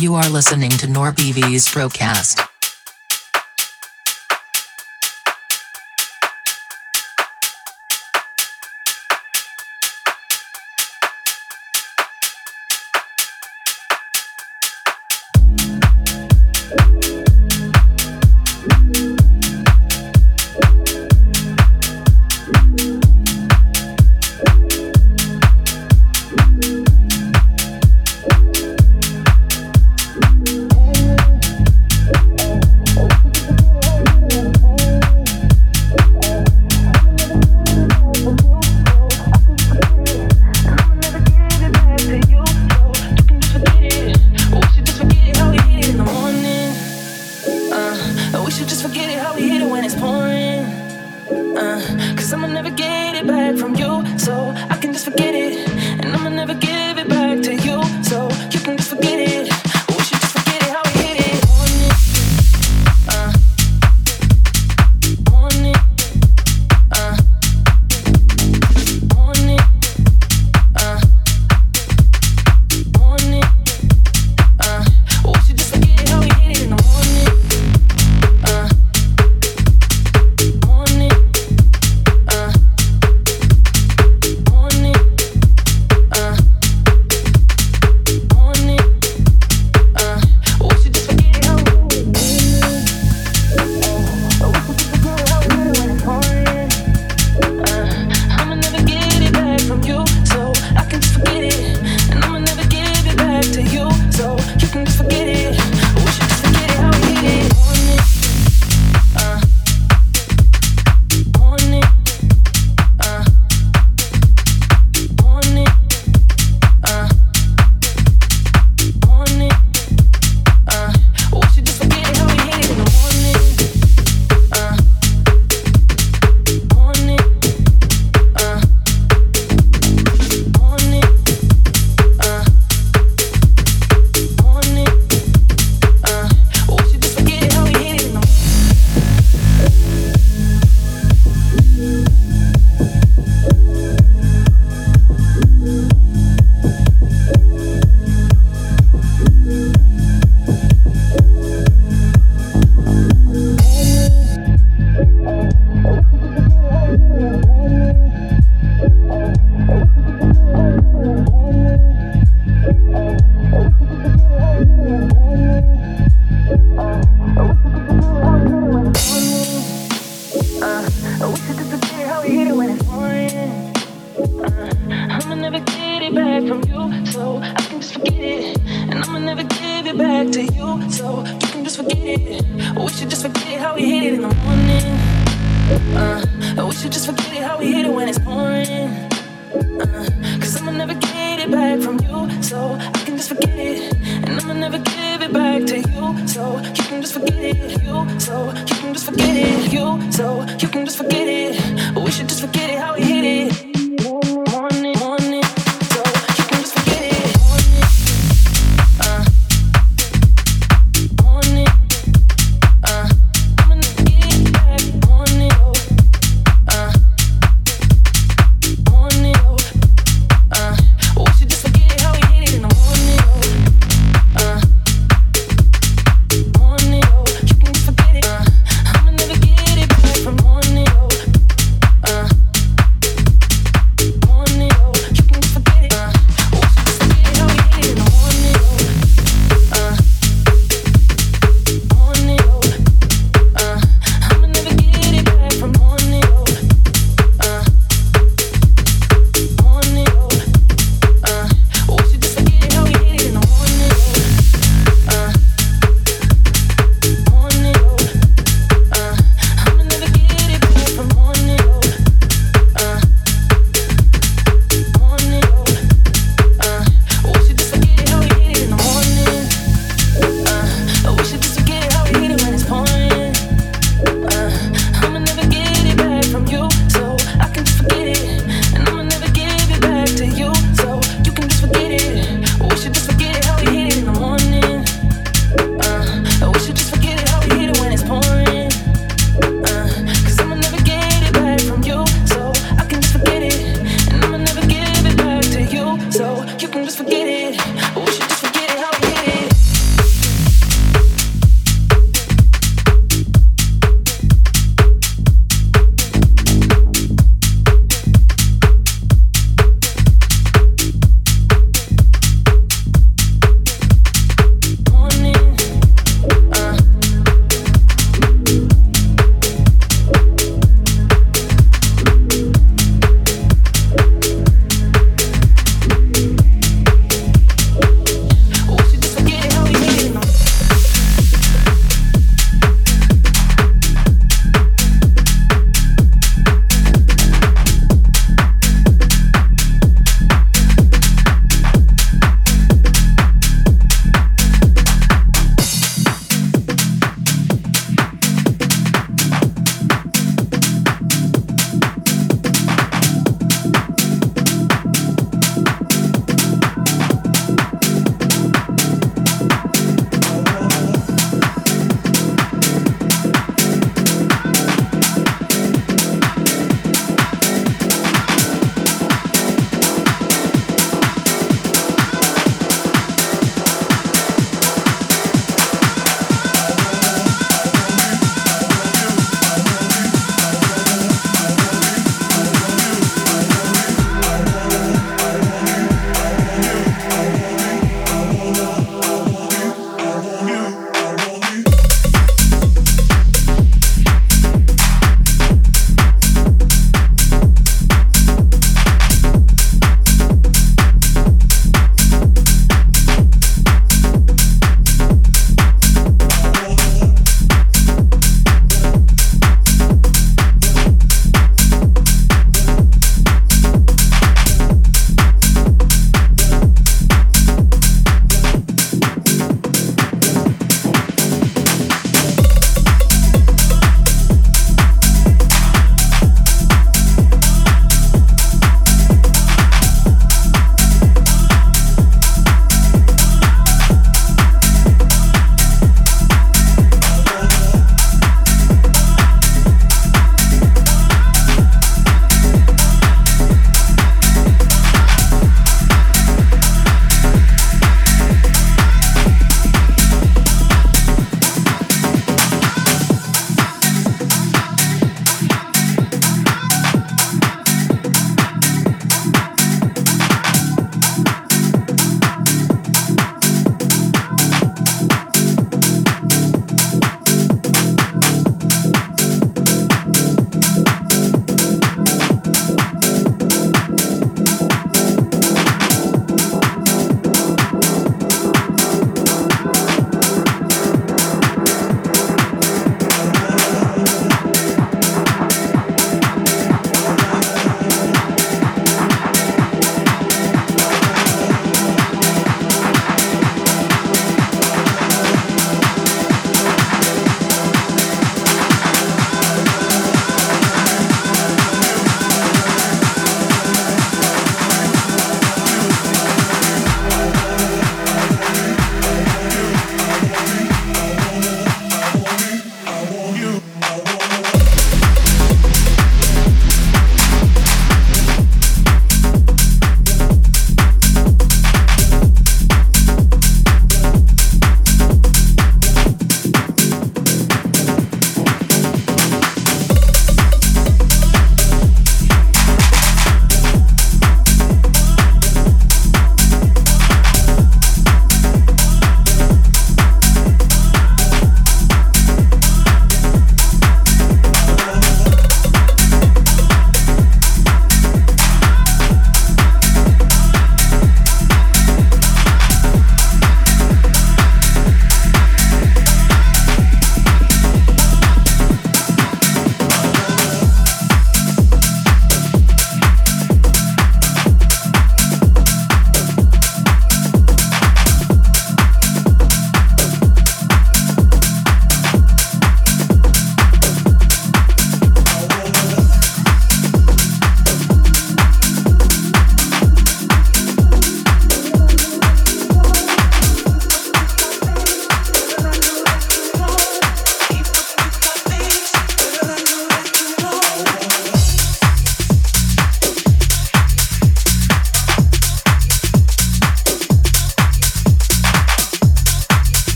You are listening to NorBV's Procast.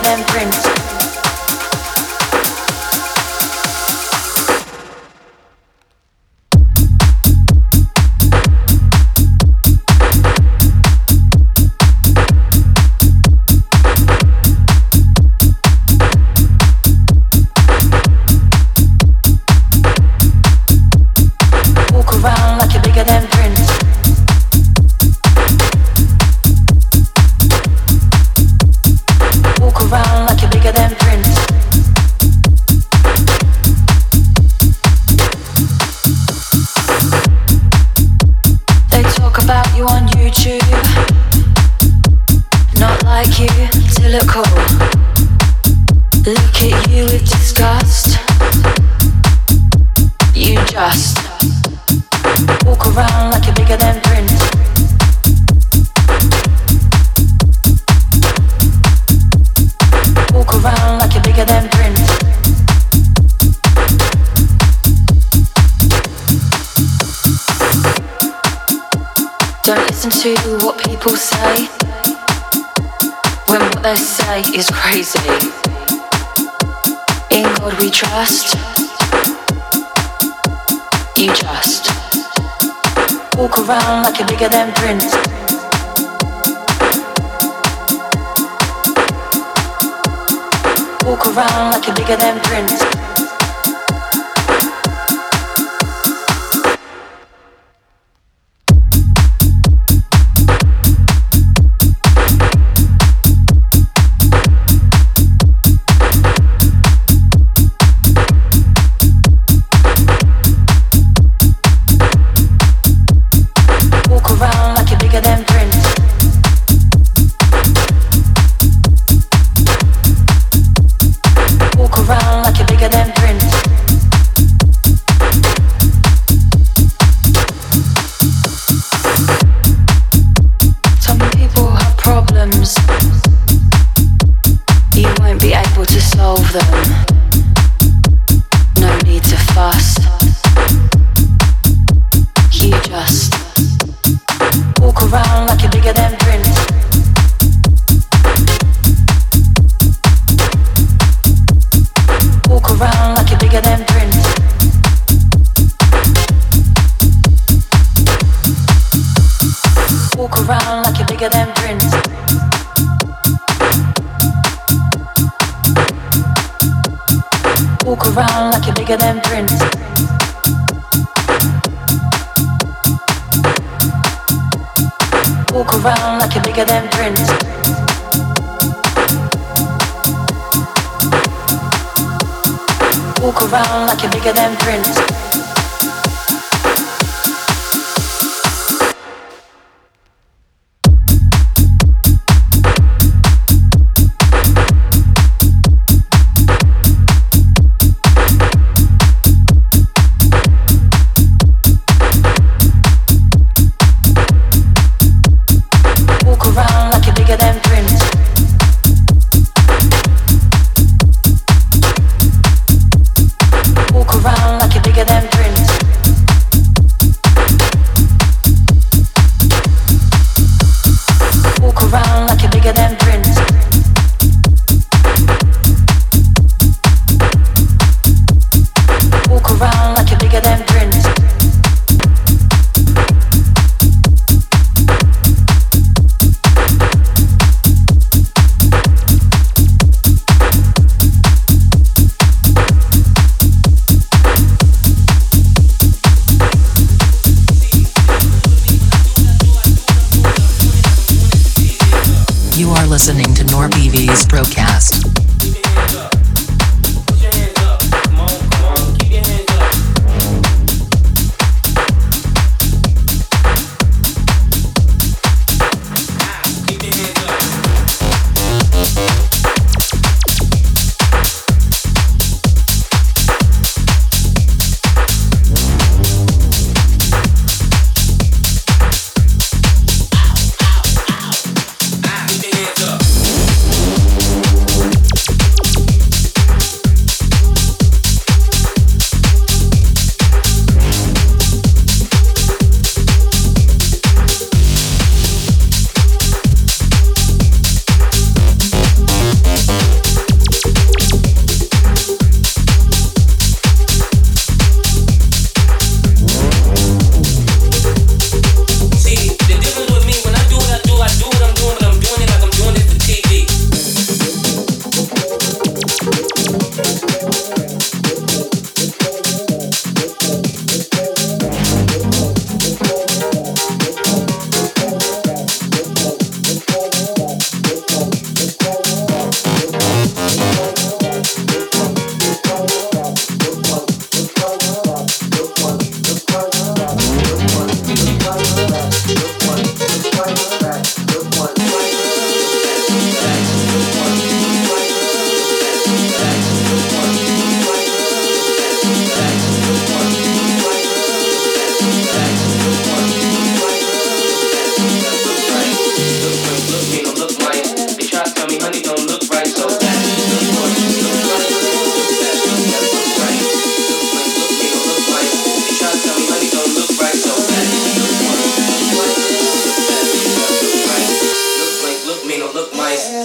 bigger than Prince.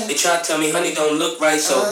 They try to tell me honey don't look right, so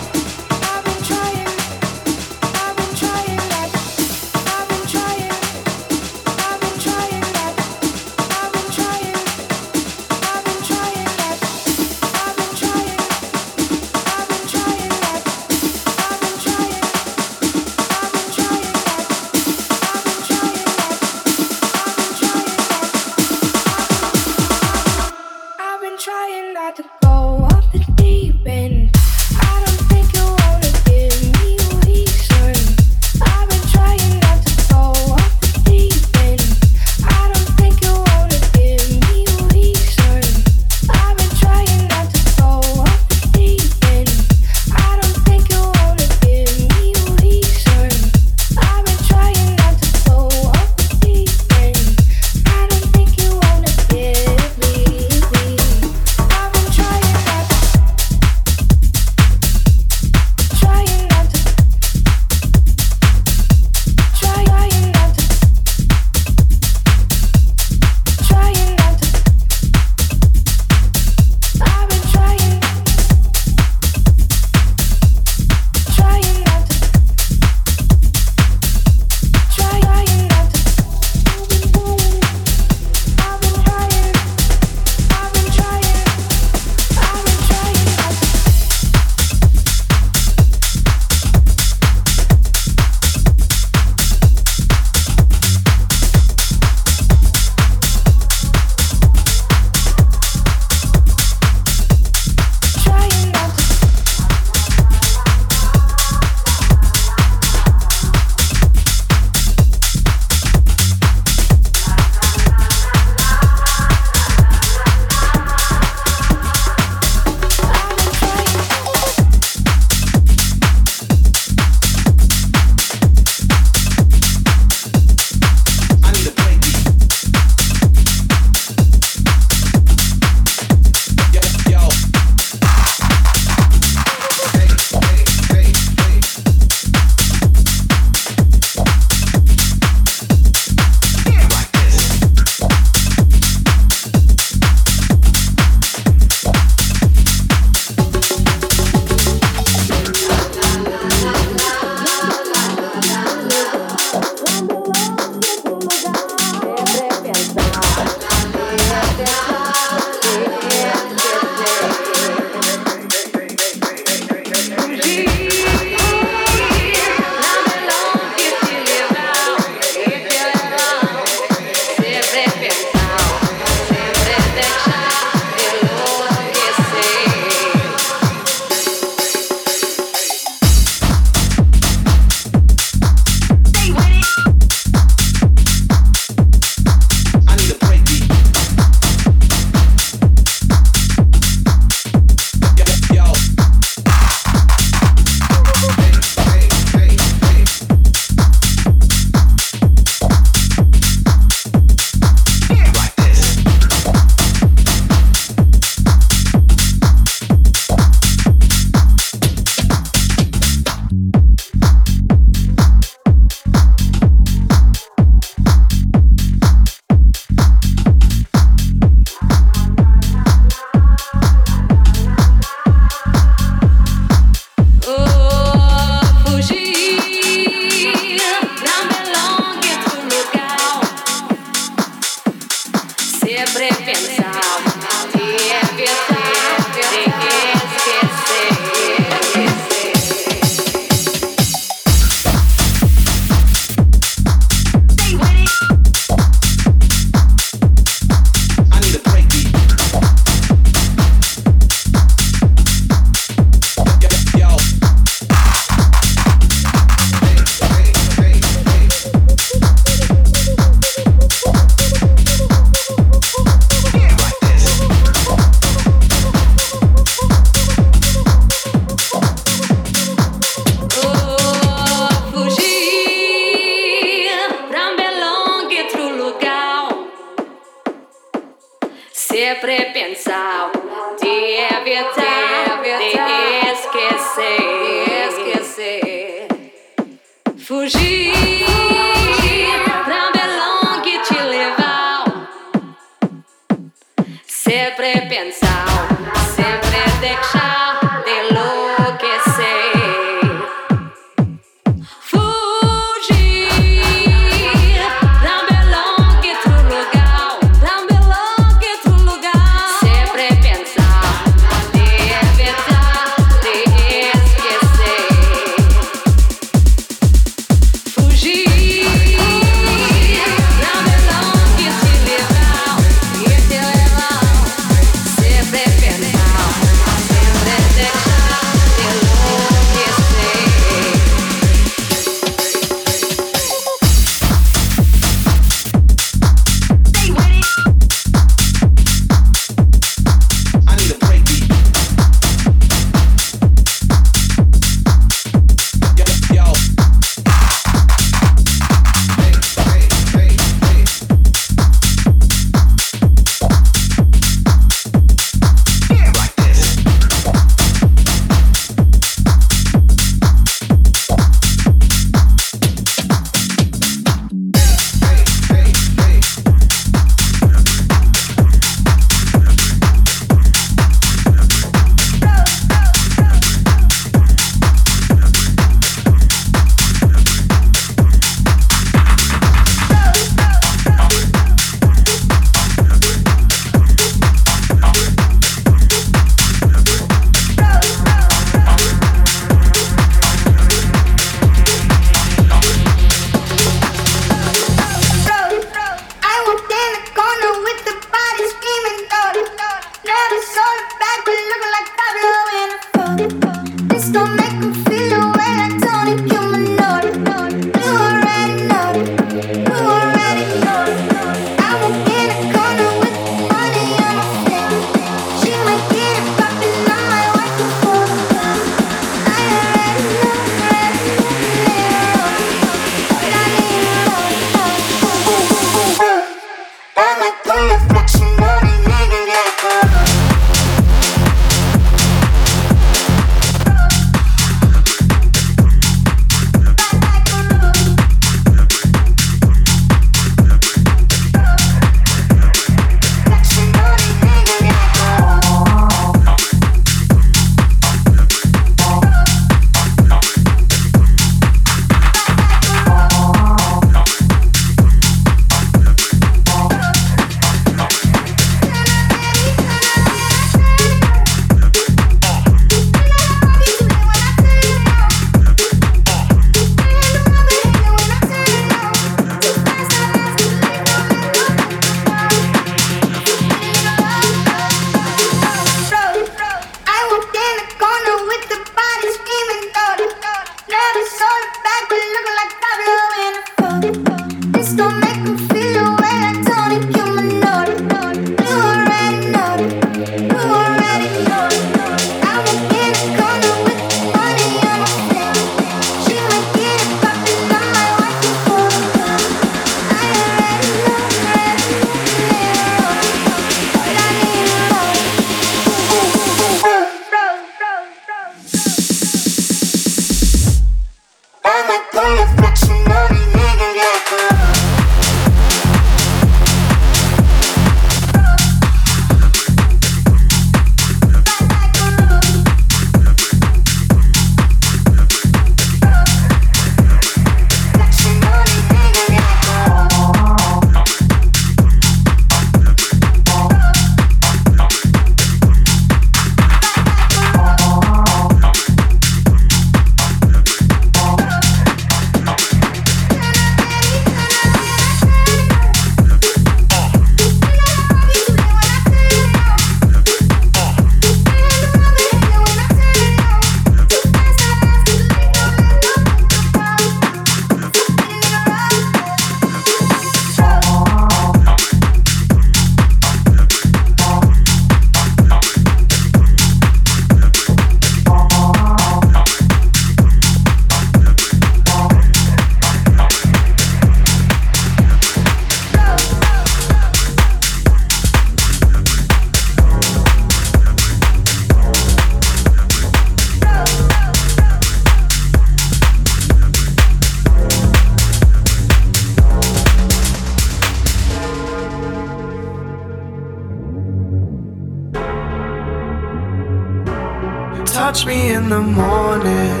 touch me in the morning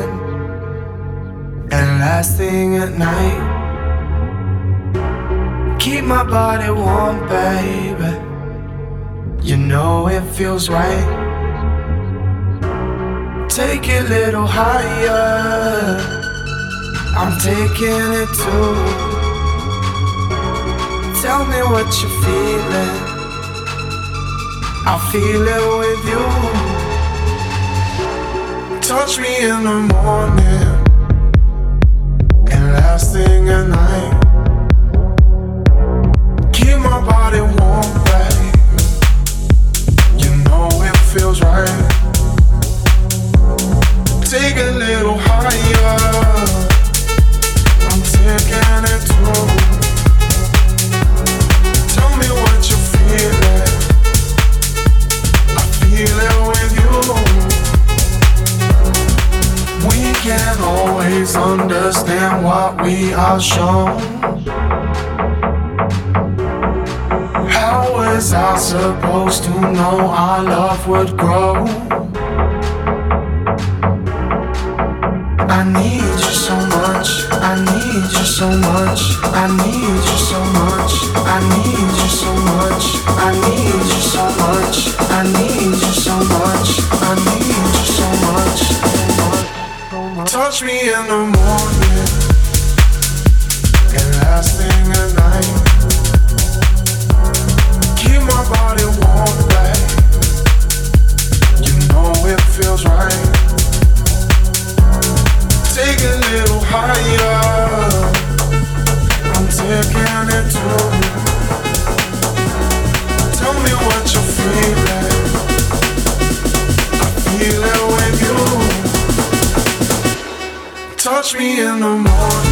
and last thing at night. Keep my body warm, baby, you know it feels right. Take it a little higher, I'm taking it too. Tell me what you're feeling, I feel it with you. Touch me in the morning and last thing at night. Keep my body warm, baby, you know it feels right. Take a little higher, I'm taking it too. Tell me what you're feeling, I feel it with you. We can't always understand what we are shown. How was I supposed to know our love would grow? I need you so much, I need you so much, I need you so much, I need you so much, I need you so much, I need you so much, I need you so much, so much. Touch me in the morning and last thing at night. Keep my body warm, babe, you know it feels right. Take a little higher, I'm taking it too. Tell me what you're feeling, I feel it with you. Touch me in the morning.